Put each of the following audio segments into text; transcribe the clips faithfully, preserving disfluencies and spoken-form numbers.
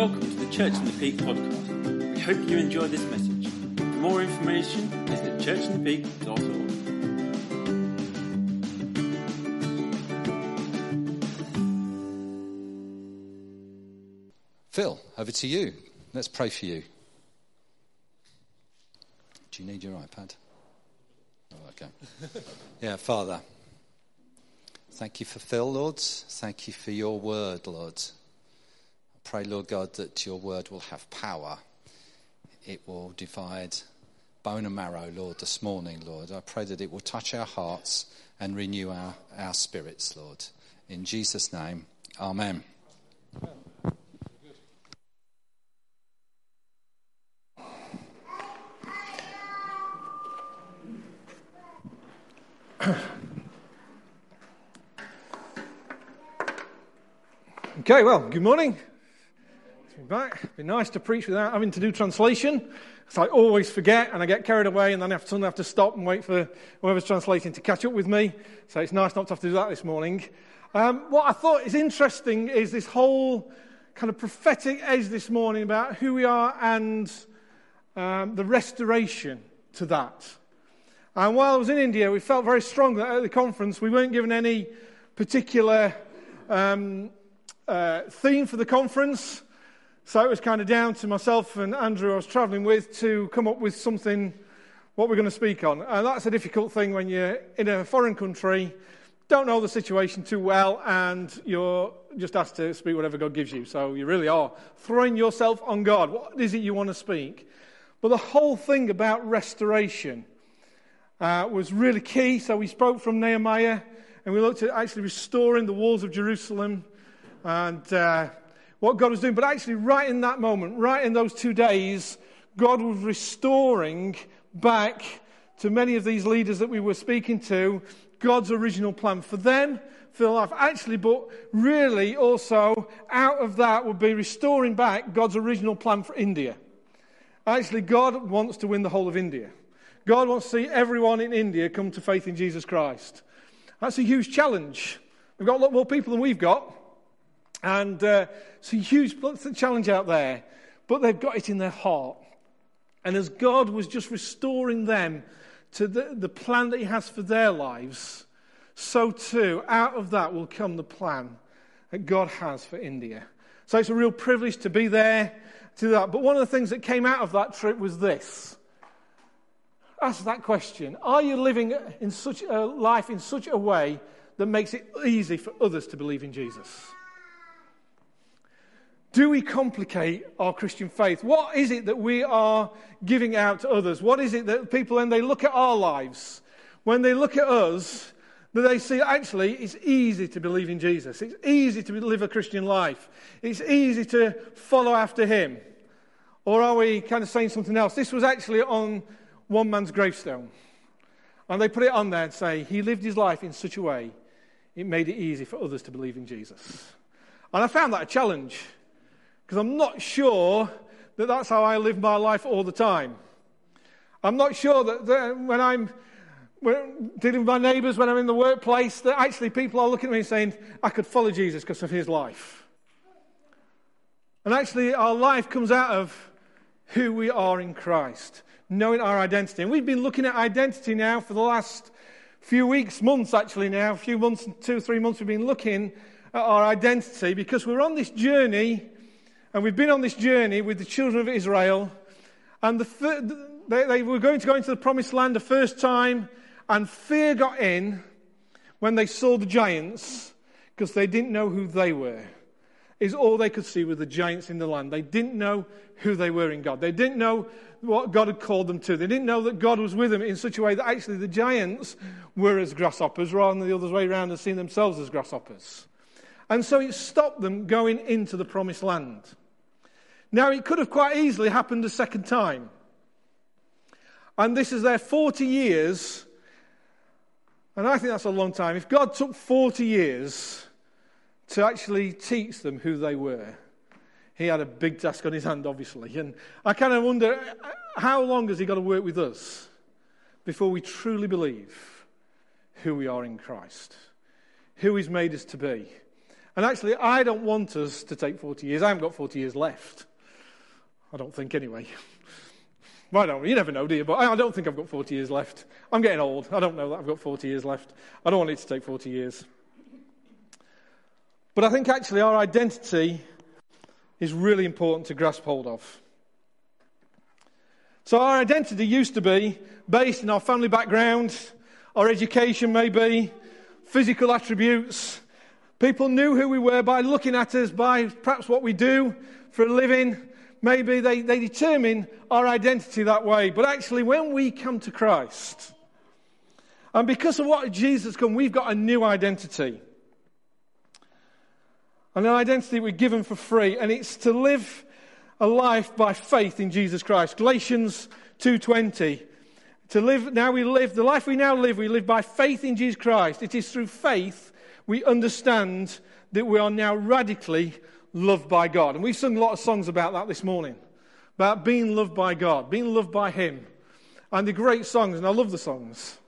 Welcome to the Church in the Peak podcast. We hope you enjoy this message. For more information, visit church in the peak dot org. Phil, over to you. Let's pray for you. Do you need your iPad? Oh, okay. Yeah, Father, thank you for Phil, Lord. Thank you for your word, Lord. Pray, Lord God, that your word will have power. It will divide bone and marrow, Lord, this morning, Lord. I pray that it will touch our hearts and renew our, our spirits, Lord. In Jesus' name, amen. Okay, well, good morning. Back. It'd be nice to preach without having to do translation. So I always forget and I get carried away and then I have to, suddenly have to stop and wait for whoever's translating to catch up with me. So it's nice not to have to do that this morning. Um, what I thought is interesting is this whole kind of prophetic edge this morning about who we are and um, the restoration to that. And while I was in India, we felt very strong that at the conference we weren't given any particular um, uh, theme for the conference. So it was kind of down to myself and Andrew I was travelling with to come up with something, what we're going to speak on. And that's a difficult thing when you're in a foreign country, don't know the situation too well, and you're just asked to speak whatever God gives you. So you really are throwing yourself on God. What is it you want to speak? But the whole thing about restoration uh, was really key. So we spoke from Nehemiah, and we looked at actually restoring the walls of Jerusalem, and Uh, what God was doing. But actually, right in that moment, right in those two days, God was restoring back to many of these leaders that we were speaking to, God's original plan for them, for their life. Actually, but really also, out of that would be restoring back God's original plan for India. Actually, God wants to win the whole of India. God wants to see everyone in India come to faith in Jesus Christ. That's a huge challenge. We've got a lot more people than we've got. And uh, it's a huge challenge out there, but they've got it in their heart. And as God was just restoring them to the, the plan that he has for their lives, so too, out of that will come the plan that God has for India. So it's a real privilege to be there, to do that. But one of the things that came out of that trip was this. Ask that question. Are you living in such a life in such a way that makes it easy for others to believe in Jesus? Do we complicate our Christian faith? What is it that we are giving out to others? What is it that people, when they look at our lives, when they look at us, that they see, actually, it's easy to believe in Jesus. It's easy to live a Christian life. It's easy to follow after him. Or are we kind of saying something else? This was actually on one man's gravestone. And they put it on there and say, he lived his life in such a way, it made it easy for others to believe in Jesus. And I found that a challenge. Because I'm not sure that that's how I live my life all the time. I'm not sure that, that when I'm when, dealing with my neighbours, when I'm in the workplace, that actually people are looking at me saying, I could follow Jesus because of his life. And actually our life comes out of who we are in Christ, knowing our identity. And we've been looking at identity now for the last few weeks, months actually now, a few months, two, three months, we've been looking at our identity because we're on this journey. And we've been on this journey with the children of Israel, and the fir- they, they were going to go into the promised land the first time, and fear got in when they saw the giants, because they didn't know who they were. Is all they could see were the giants in the land. They didn't know who they were in God. They didn't know what God had called them to. They didn't know that God was with them in such a way that actually the giants were as grasshoppers, rather than the other way around and seeing themselves as grasshoppers. And so it stopped them going into the promised land. Now, it could have quite easily happened a second time. And this is their forty years. And I think that's a long time. If God took forty years to actually teach them who they were, he had a big task on his hand, obviously. And I kind of wonder, how long has he got to work with us before we truly believe who we are in Christ, who he's made us to be? And actually, I don't want us to take forty years. I haven't got forty years left. I don't think, anyway. Well, I don't, you never know, do you? But I don't think I've got forty years left. I'm getting old. I don't know that I've got forty years left. I don't want it to take forty years. But I think actually our identity is really important to grasp hold of. So our identity used to be based in our family background, our education maybe, physical attributes. People knew who we were by looking at us, by perhaps what we do for a living. Maybe they, they determine our identity that way. But actually, when we come to Christ, and because of what Jesus has done, we've got a new identity. And an identity we're given for free, and it's to live a life by faith in Jesus Christ. Galatians two twenty. To live, now we live, the life we now live, we live by faith in Jesus Christ. It is through faith we understand that we are now radically loved by God. And we've sung a lot of songs about that this morning, about being loved by God, being loved by Him. And they're great songs, and I love the songs.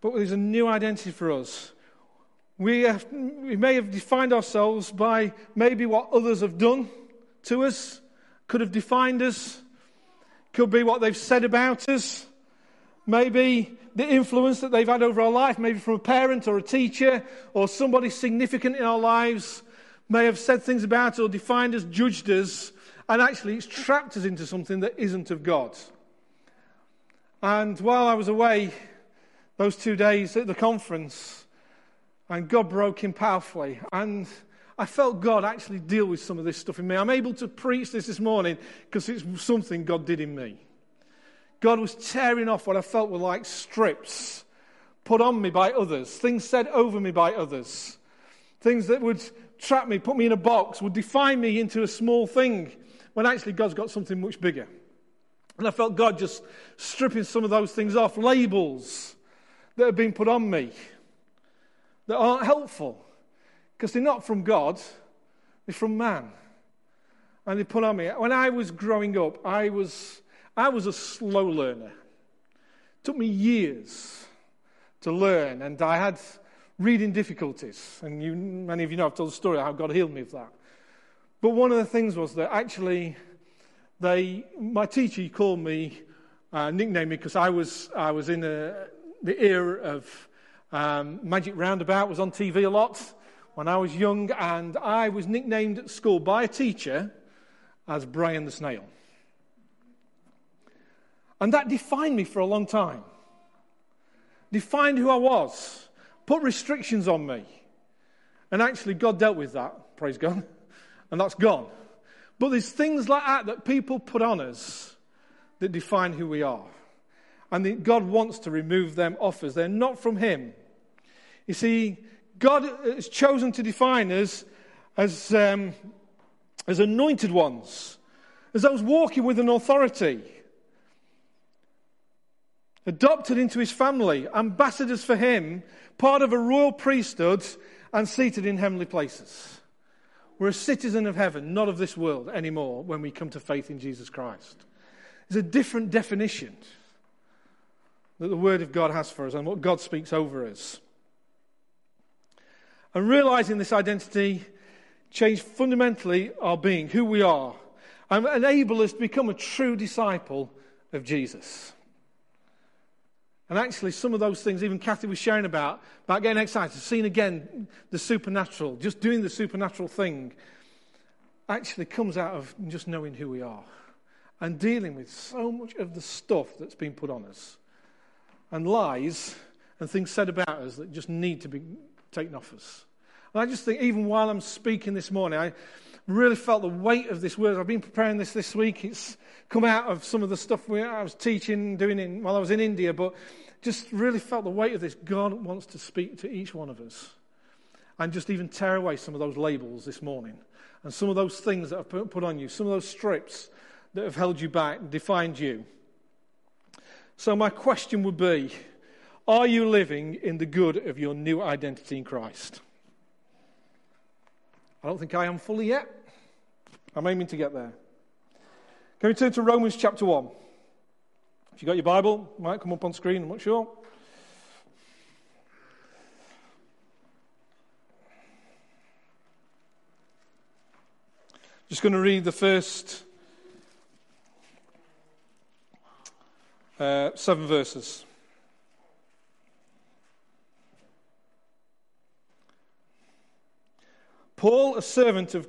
But there's a new identity for us. We, have, we may have defined ourselves by maybe what others have done to us, could have defined us. Could be what they've said about us, maybe the influence that they've had over our life, maybe from a parent or a teacher or somebody significant in our lives may have said things about us or defined us, judged us, and actually it's trapped us into something that isn't of God. And while I was away those two days at the conference, and God broke in powerfully, and I felt God actually deal with some of this stuff in me. I'm able to preach this this morning because it's something God did in me. God was tearing off what I felt were like strips put on me by others, things said over me by others, things that would trap me, put me in a box, would define me into a small thing when actually God's got something much bigger. And I felt God just stripping some of those things off, labels that have been put on me that aren't helpful. Because they're not from God, they're from man. And they put on me. When I was growing up, I was I was a slow learner. It took me years to learn, and I had reading difficulties. And you, many of you know I've told the story how God healed me of that. But one of the things was that actually, they my teacher called me, uh, nicknamed me, because I was I was in a, the era of um, Magic Roundabout was on T V a lot. When I was young, and I was nicknamed at school by a teacher as Brian the Snail. And that defined me for a long time. Defined who I was. Put restrictions on me. And actually, God dealt with that, praise God. And that's gone. But there's things like that that people put on us that define who we are. And God wants to remove them off us. They're not from Him. You see, God has chosen to define us as um, as anointed ones, as those walking with an authority, adopted into His family, ambassadors for Him, part of a royal priesthood, and seated in heavenly places. We're a citizen of heaven, not of this world anymore when we come to faith in Jesus Christ. It's a different definition that the Word of God has for us and what God speaks over us. And realizing this identity changed fundamentally our being, who we are, and enable us to become a true disciple of Jesus. And actually, some of those things, even Kathy was sharing about, about getting excited, seeing again the supernatural, just doing the supernatural thing, actually comes out of just knowing who we are and dealing with so much of the stuff that's been put on us and lies and things said about us that just need to be taken off us. And I just think, even while I'm speaking this morning, I really felt the weight of this word. I've been preparing this this week. It's come out of some of the stuff we, I was teaching, doing in, while I was in India, but just really felt the weight of this. God wants to speak to each one of us and just even tear away some of those labels this morning and some of those things that I've put on you, some of those strips that have held you back and defined you. So my question would be, are you living in the good of your new identity in Christ? I don't think I am fully yet. I'm aiming to get there. Can we turn to Romans chapter one? If you've got your Bible, it might come up on screen, I'm not sure. Just going to read the first uh, seven verses. Paul, a servant of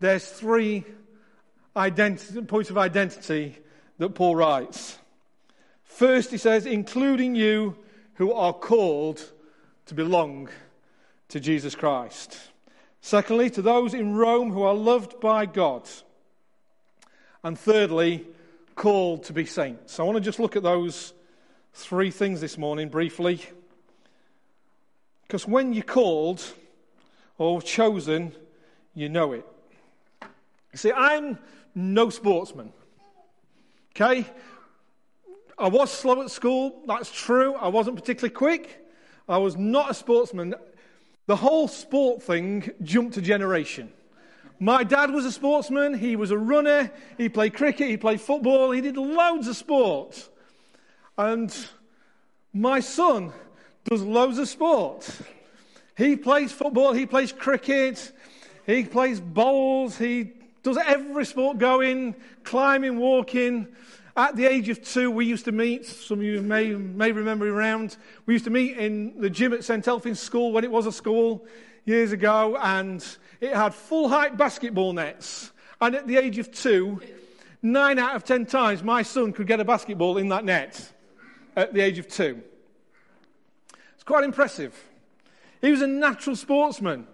there's three identity, points of identity that Paul writes. First, he says, including you who are called to belong to Jesus Christ. Secondly, to those in Rome who are loved by God. And thirdly, called to be saints. I want to just look at those three things this morning briefly. Because when you're called or chosen, you know it. See, I'm no sportsman, okay? I was slow at school, that's true. I wasn't particularly quick. I was not a sportsman. The whole sport thing jumped a generation. My dad was a sportsman, he was a runner, he played cricket, he played football, he did loads of sport. And my son does loads of sport. He plays football, he plays cricket, he plays bowls, he does every sport going, climbing, walking. At the age of two, we used to meet, some of you may may remember around, we used to meet in the gym at Saint Elphin's school when it was a school years ago, and it had full-height basketball nets. And at the age of two, nine out of ten times, my son could get a basketball in that net at the age of two. It's quite impressive. He was a natural sportsman,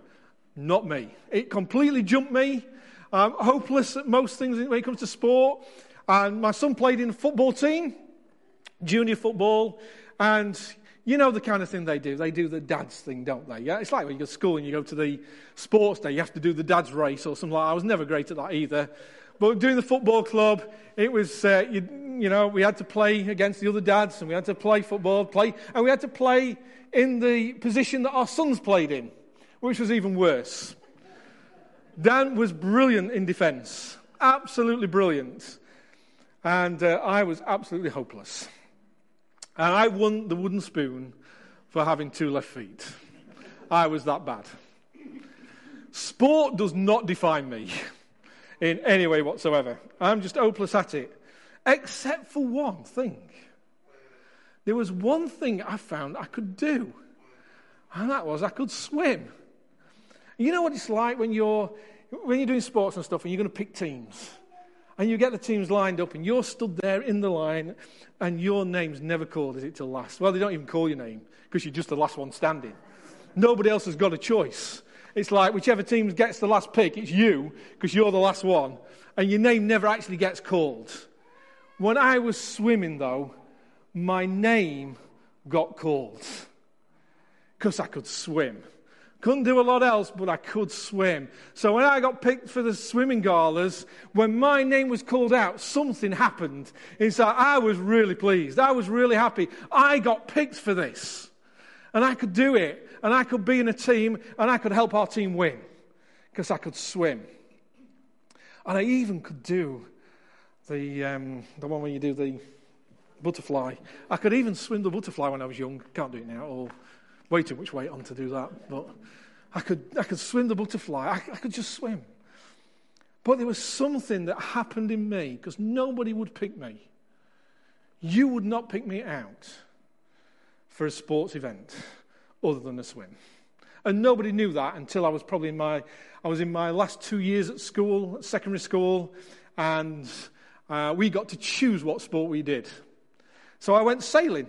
not me. It completely jumped me. I'm hopeless at most things when it comes to sport. And my son played in a football team, junior football, and you know the kind of thing they do. They do the dad's thing, don't they? Yeah, it's like when you go to school and you go to the sports day, you have to do the dad's race or something like that. I was never great at that either. But doing the football club, it was, uh, you, you know, we had to play against the other dads, and we had to play football, play, and we had to play in the position that our sons played in, which was even worse. Dan was brilliant in defence, absolutely brilliant, and uh, I was absolutely hopeless. And I won the wooden spoon for having two left feet. I was that bad. Sport does not define me in any way whatsoever. I'm just hopeless at it, except for one thing. There was one thing I found I could do, and that was I could swim. You know what it's like when you're when you're doing sports and stuff and you're going to pick teams and you get the teams lined up and you're stood there in the line and your name's never called, is it, till last? Well, they don't even call your name because you're just the last one standing. Nobody else has got a choice. It's like whichever team gets the last pick, it's you because you're the last one and your name never actually gets called. When I was swimming, though, my name got called because I could swim. Couldn't do a lot else, but I could swim. So when I got picked for the swimming galas, when my name was called out, something happened. Inside, I was really pleased. I was really happy. I got picked for this. And I could do it. And I could be in a team, and I could help our team win. Because I could swim. And I even could do the um, the one where you do the butterfly. I could even swim the butterfly when I was young. Can't do it now at all. Way too much weight on to do that, but I could I could swim the butterfly. I, I could just swim. But there was something that happened in me, because nobody would pick me. You would not pick me out for a sports event other than a swim. And nobody knew that until I was probably in my, I was in my last two years at school, secondary school, and uh, we got to choose what sport we did. So I went sailing.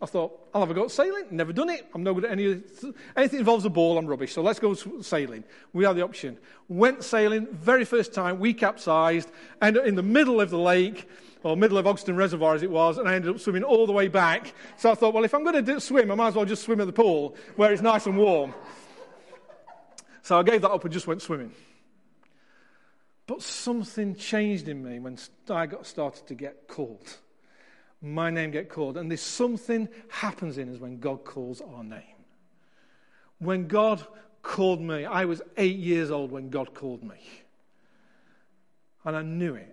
I thought, I'll have a go at sailing. Never done it. I'm no good at any anything that involves a ball. I'm rubbish. So let's go sailing. We had the option. Went sailing. Very first time, we capsized. Ended up in the middle of the lake, or middle of Ogston Reservoir as it was, and I ended up swimming all the way back. So I thought, well, if I'm going to swim, I might as well just swim at the pool where it's nice and warm. So I gave that up and just went swimming. But something changed in me when I got started to get called. My name get called. And there's something happens in us when God calls our name. When God called me, I was eight years old when God called me. And I knew it.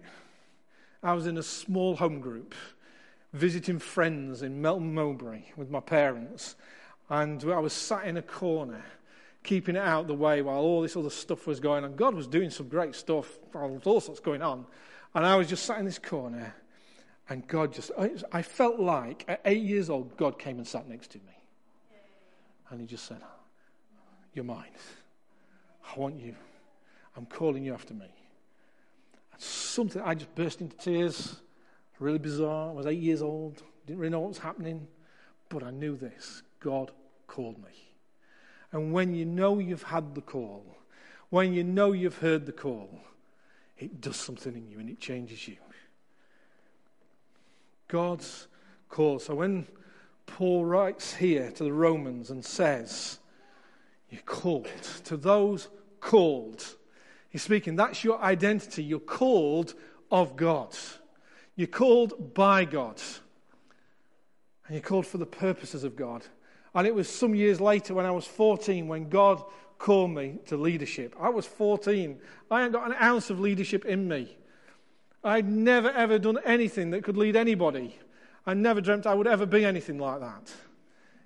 I was in a small home group, visiting friends in Melton Mowbray with my parents. And I was sat in a corner, keeping it out of the way while all this other stuff was going on. God was doing some great stuff, all sorts going on. And I was just sat in this corner. And God just, I felt like at eight years old, God came and sat next to me. And he just said, you're mine. I want you. I'm calling you after me. And something, I just burst into tears. Really bizarre. I was eight years old. Didn't really know what was happening. But I knew this. God called me. And when you know you've had the call, when you know you've heard the call, it does something in you and it changes you. God's call. So when Paul writes here to the Romans and says, you're called, to those called, he's speaking, that's your identity. You're called of God. You're called by God. And you're called for the purposes of God. And it was some years later when I was fourteen when God called me to leadership. I was fourteen. I ain't got an ounce of leadership in me. I'd never, ever done anything that could lead anybody. I never dreamt I would ever be anything like that.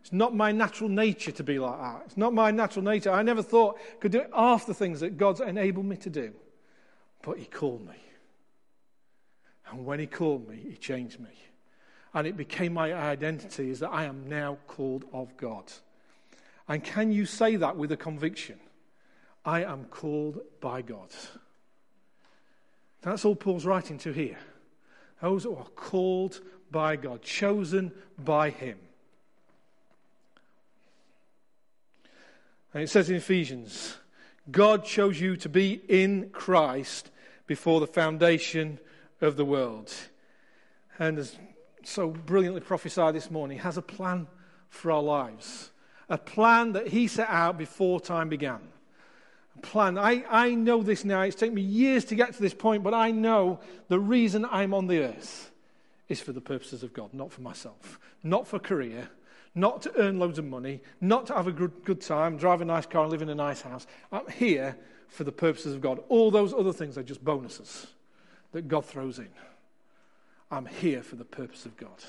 It's not my natural nature to be like that. It's not my natural nature. I never thought I could do half the things that God's enabled me to do. But he called me. And when he called me, he changed me. And it became my identity, is that I am now called of God. And can you say that with a conviction? I am called by God. That's all Paul's writing to here. Those who are called by God, chosen by him. And it says in Ephesians, God chose you to be in Christ before the foundation of the world. And as so brilliantly prophesied this morning, has a plan for our lives. A plan that he set out before time began. Plan. I, I know this now. It's taken me years to get to this point, but I know the reason I'm on the earth is for the purposes of God, not for myself, not for career, not to earn loads of money, not to have a good, good time, drive a nice car and live in a nice house. I'm here for the purposes of God. All those other things are just bonuses that God throws in. I'm here for the purpose of God.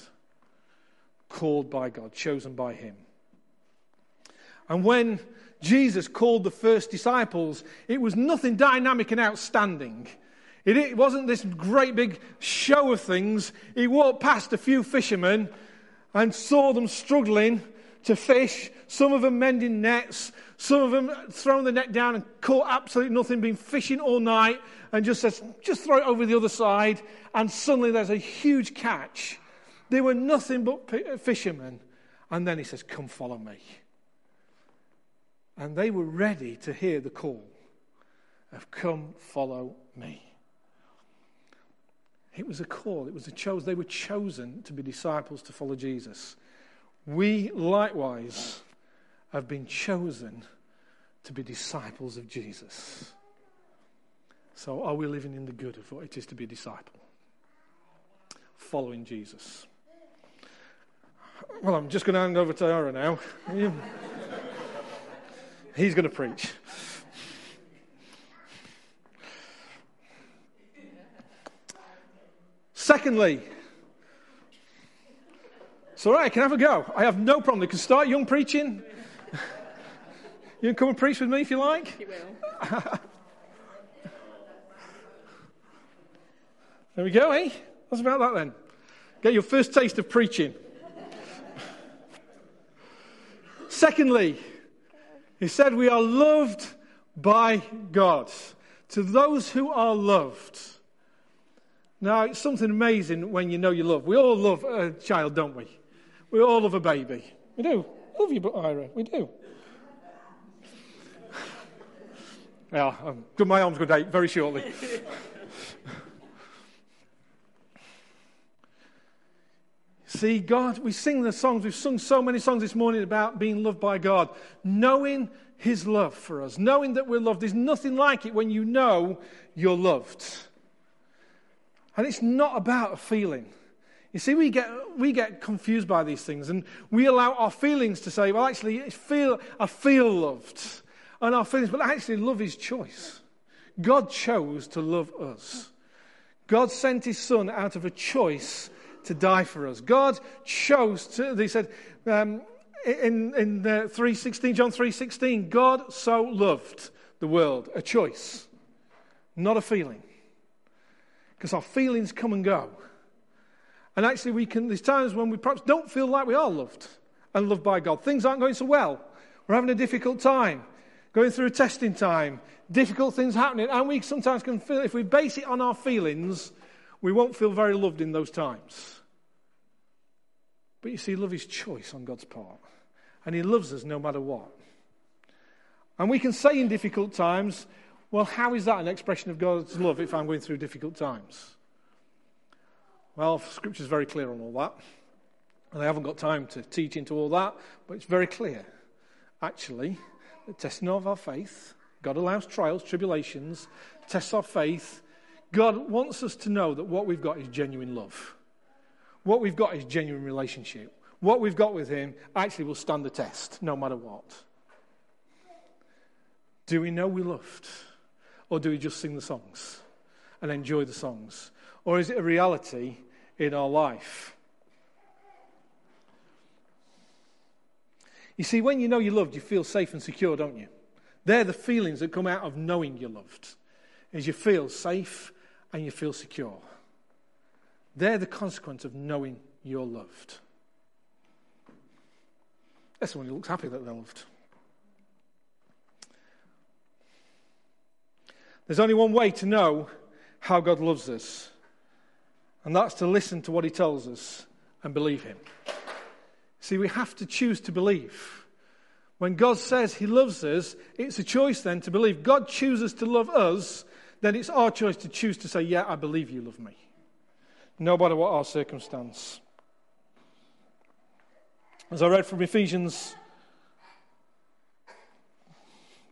Called by God, chosen by him. And when Jesus called the first disciples, it was nothing dynamic and outstanding. It, it wasn't this great big show of things. He walked past a few fishermen and saw them struggling to fish, some of them mending nets, some of them throwing the net down and caught absolutely nothing, been fishing all night, and just says, just throw it over the other side, and suddenly there's a huge catch. They were nothing but fishermen. And then he says, come follow me. And they were ready to hear the call of come follow me. It was a call. It was a chosen. They were chosen to be disciples to follow Jesus. We likewise have been chosen to be disciples of Jesus. So are we living in the good of what it is to be a disciple? Following Jesus. Well, I'm just going to hand over to Ira now. He's going to preach. Secondly, it's all right, I can have a go. I have no problem. They can start young preaching. You can come and preach with me if you like. You will. There we go, eh? That's about that then. Get your first taste of preaching. Secondly, he said we are loved by God. To those who are loved. Now, it's something amazing when you know you love. We all love a child, don't we? We all love a baby. We do. Love you, but Ira, we do. Yeah, I'm, my arm's going to ache very shortly. See, God, we sing the songs, we've sung so many songs this morning about being loved by God. Knowing his love for us, knowing that we're loved, there's nothing like it when you know you're loved. And it's not about a feeling. You see, we get we get confused by these things, and we allow our feelings to say, well, actually, it's feel, I feel loved. And our feelings, but actually, love is choice. God chose to love us. God sent his son out of a choice to die for us. God chose to, they said um, in, in uh, three sixteen, John three sixteen, God so loved the world, a choice, not a feeling. Because our feelings come and go. And actually we can, there's times when we perhaps don't feel like we are loved and loved by God. Things aren't going so well. We're having a difficult time, going through a testing time, difficult things happening, and we sometimes can feel, if we base it on our feelings, we won't feel very loved in those times. But you see, love is choice on God's part. And he loves us no matter what. And we can say in difficult times, well, how is that an expression of God's love if I'm going through difficult times? Well, Scripture's very clear on all that. And I haven't got time to teach into all that, but it's very clear. Actually, the testing of our faith, God allows trials, tribulations, tests our faith. God wants us to know that what we've got is genuine love. What we've got is genuine relationship. What we've got with him actually will stand the test, no matter what. Do we know we're loved? Or do we just sing the songs and enjoy the songs? Or is it a reality in our life? You see, when you know you're loved, you feel safe and secure, don't you? They're the feelings that come out of knowing you're loved, is you feel safe and you feel secure. They're the consequence of knowing you're loved. That's the one who looks happy that they're loved. There's only one way to know how God loves us, and that's to listen to what he tells us and believe him. See, we have to choose to believe. When God says he loves us, it's a choice then to believe. God chooses to love us, then it's our choice to choose to say, yeah, I believe you love me, no matter what our circumstance. As I read from Ephesians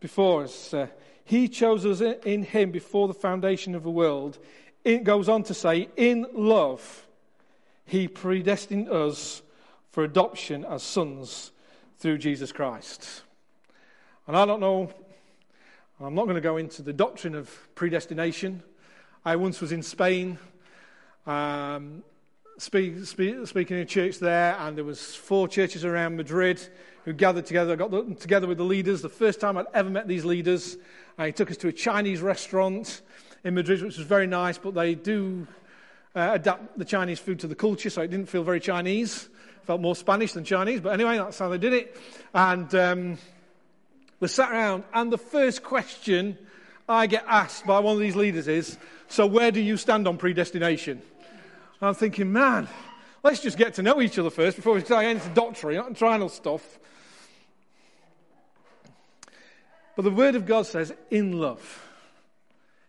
before, it's, uh, he chose us in him before the foundation of the world. It goes on to say, in love, he predestined us for adoption as sons through Jesus Christ. And I don't know, I'm not going to go into the doctrine of predestination. I once was in Spain, um, speak, speak, speaking in a church there, and there was four churches around Madrid who gathered together. I got the, together with the leaders, the first time I'd ever met these leaders. And he took us to a Chinese restaurant in Madrid, which was very nice, but they do uh, adapt the Chinese food to the culture, so it didn't feel very Chinese. It felt more Spanish than Chinese, but anyway, that's how they did it. And um, we sat around, and the first question I get asked by one of these leaders is, so where do you stand on predestination? And I'm thinking, man, let's just get to know each other first before we try into doctrine, not doctrinal stuff. But the Word of God says, in love,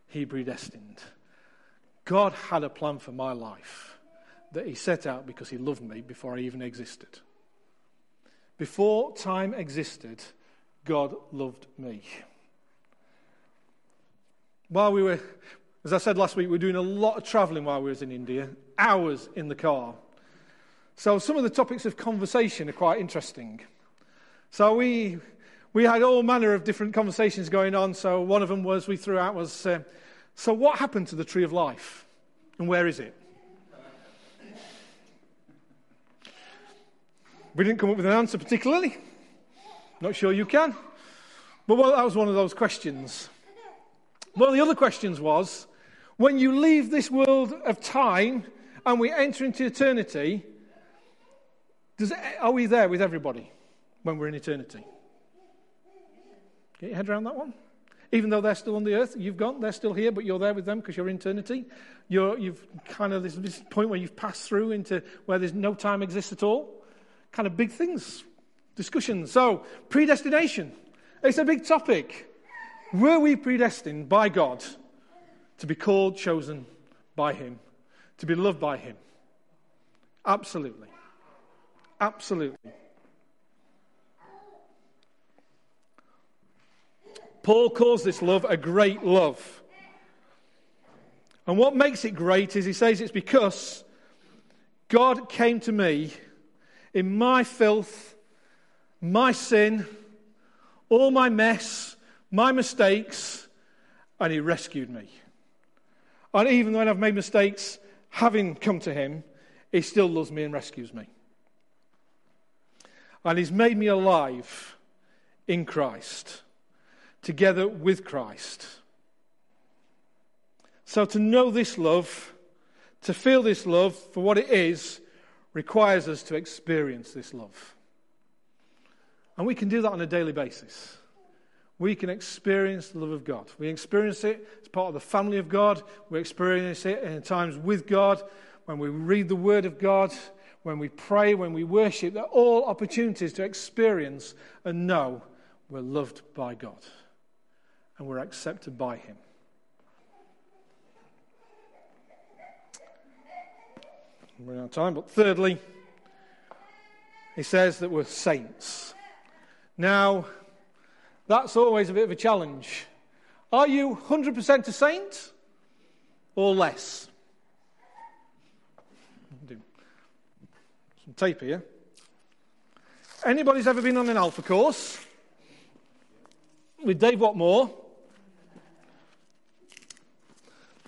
he predestined. God had a plan for my life that he set out because he loved me before I even existed. Before time existed, God loved me. While we were, as I said last week, we were doing a lot of traveling while we were in India, hours in the car. So some of the topics of conversation are quite interesting. So we... We had all manner of different conversations going on. So one of them was we threw out was, uh, so what happened to the tree of life, and where is it? We didn't come up with an answer particularly. Not sure you can, but well, that was one of those questions. One of the other questions was, when you leave this world of time and we enter into eternity, does it, are we there with everybody when we're in eternity? Get your head around that one? Even though they're still on the earth, you've gone, they're still here, but you're there with them because you're in eternity. You're, you've kind of this, this point where you've passed through into where there's no time exists at all. Kind of big things, discussions. So, predestination. It's a big topic. Were we predestined by God to be called, chosen by him, to be loved by him? Absolutely. Absolutely. Paul calls this love a great love. And what makes it great is he says it's because God came to me in my filth, my sin, all my mess, my mistakes, and he rescued me. And even when I've made mistakes, having come to him, he still loves me and rescues me. And he's made me alive in Christ, together with Christ. So to know this love, to feel this love for what it is, requires us to experience this love. And we can do that on a daily basis. We can experience the love of God. We experience it as part of the family of God. We experience it in times with God, when we read the Word of God, when we pray, when we worship. They're all opportunities to experience and know we're loved by God. And we're accepted by him. I'm running out of time, but thirdly, he says that we're saints. Now, that's always a bit of a challenge. Are you one hundred percent a saint or less? Some tape here. Anybody's ever been on an Alpha course with Dave Watmore?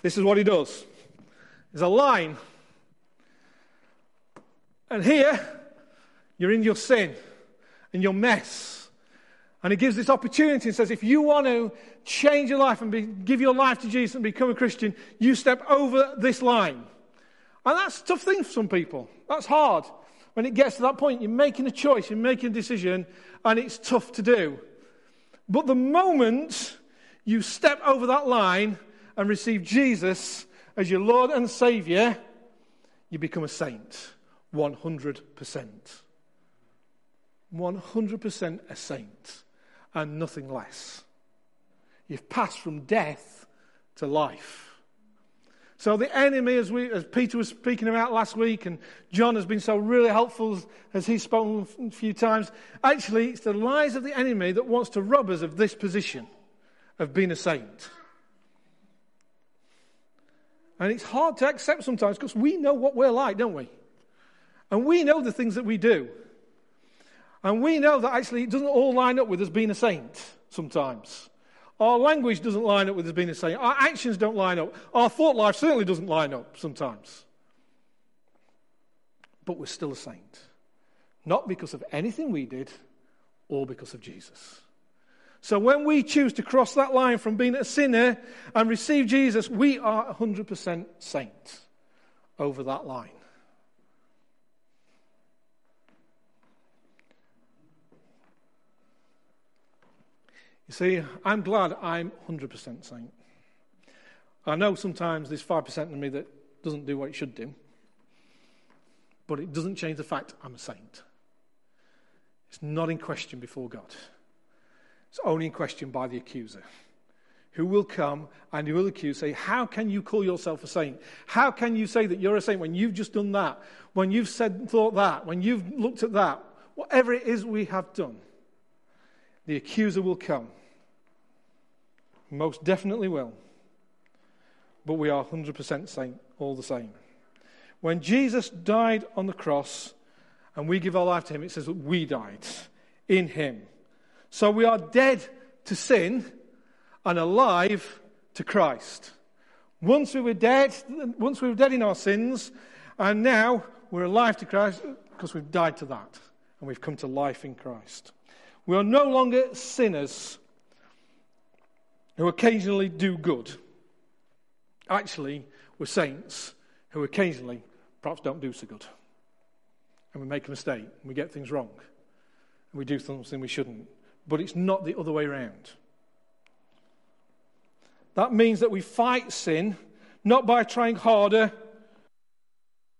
This is what he does. There's a line. And here, you're in your sin and your mess. And he gives this opportunity and says, if you want to change your life and be, give your life to Jesus and become a Christian, you step over this line. And that's a tough thing for some people. That's hard. When it gets to that point, you're making a choice, you're making a decision, and it's tough to do. But the moment you step over that line and receive Jesus as your Lord and Savior, you become a saint. one hundred percent. one hundred percent a saint and nothing less. You've passed from death to life. So the enemy, as we, as Peter was speaking about last week, and John has been so really helpful as he's spoken a few times, actually it's the lies of the enemy that wants to rob us of this position of being a saint. And it's hard to accept sometimes because we know what we're like, don't we? And we know the things that we do. And we know that actually it doesn't all line up with us being a saint sometimes. Our language doesn't line up with us being a saint. Our actions don't line up. Our thought life certainly doesn't line up sometimes. But we're still a saint. Not because of anything we did, or because of Jesus. So when we choose to cross that line from being a sinner and receive Jesus, we are one hundred percent saint over that line. You see, I'm glad I'm one hundred percent saint. I know sometimes there's five percent of me that doesn't do what it should do, but it doesn't change the fact I'm a saint. It's not in question before God. It's only in question by the accuser, who will come and who will accuse, say, how can you call yourself a saint? How can you say that you're a saint when you've just done that, when you've said, thought that, when you've looked at that, whatever it is we have done? The accuser will come. Most definitely will. But we are one hundred percent saint all the same. When Jesus died on the cross and we give our life to him, it says that we died in him. So we are dead to sin and alive to Christ. Once we were dead, once we were dead in our sins, and now we're alive to Christ because we've died to that and we've come to life in Christ. We are no longer sinners who occasionally do good. Actually, we're saints who occasionally perhaps don't do so good. And we make a mistake, and we get things wrong, and we do something we shouldn't. But it's not the other way around. That means that we fight sin, not by trying harder,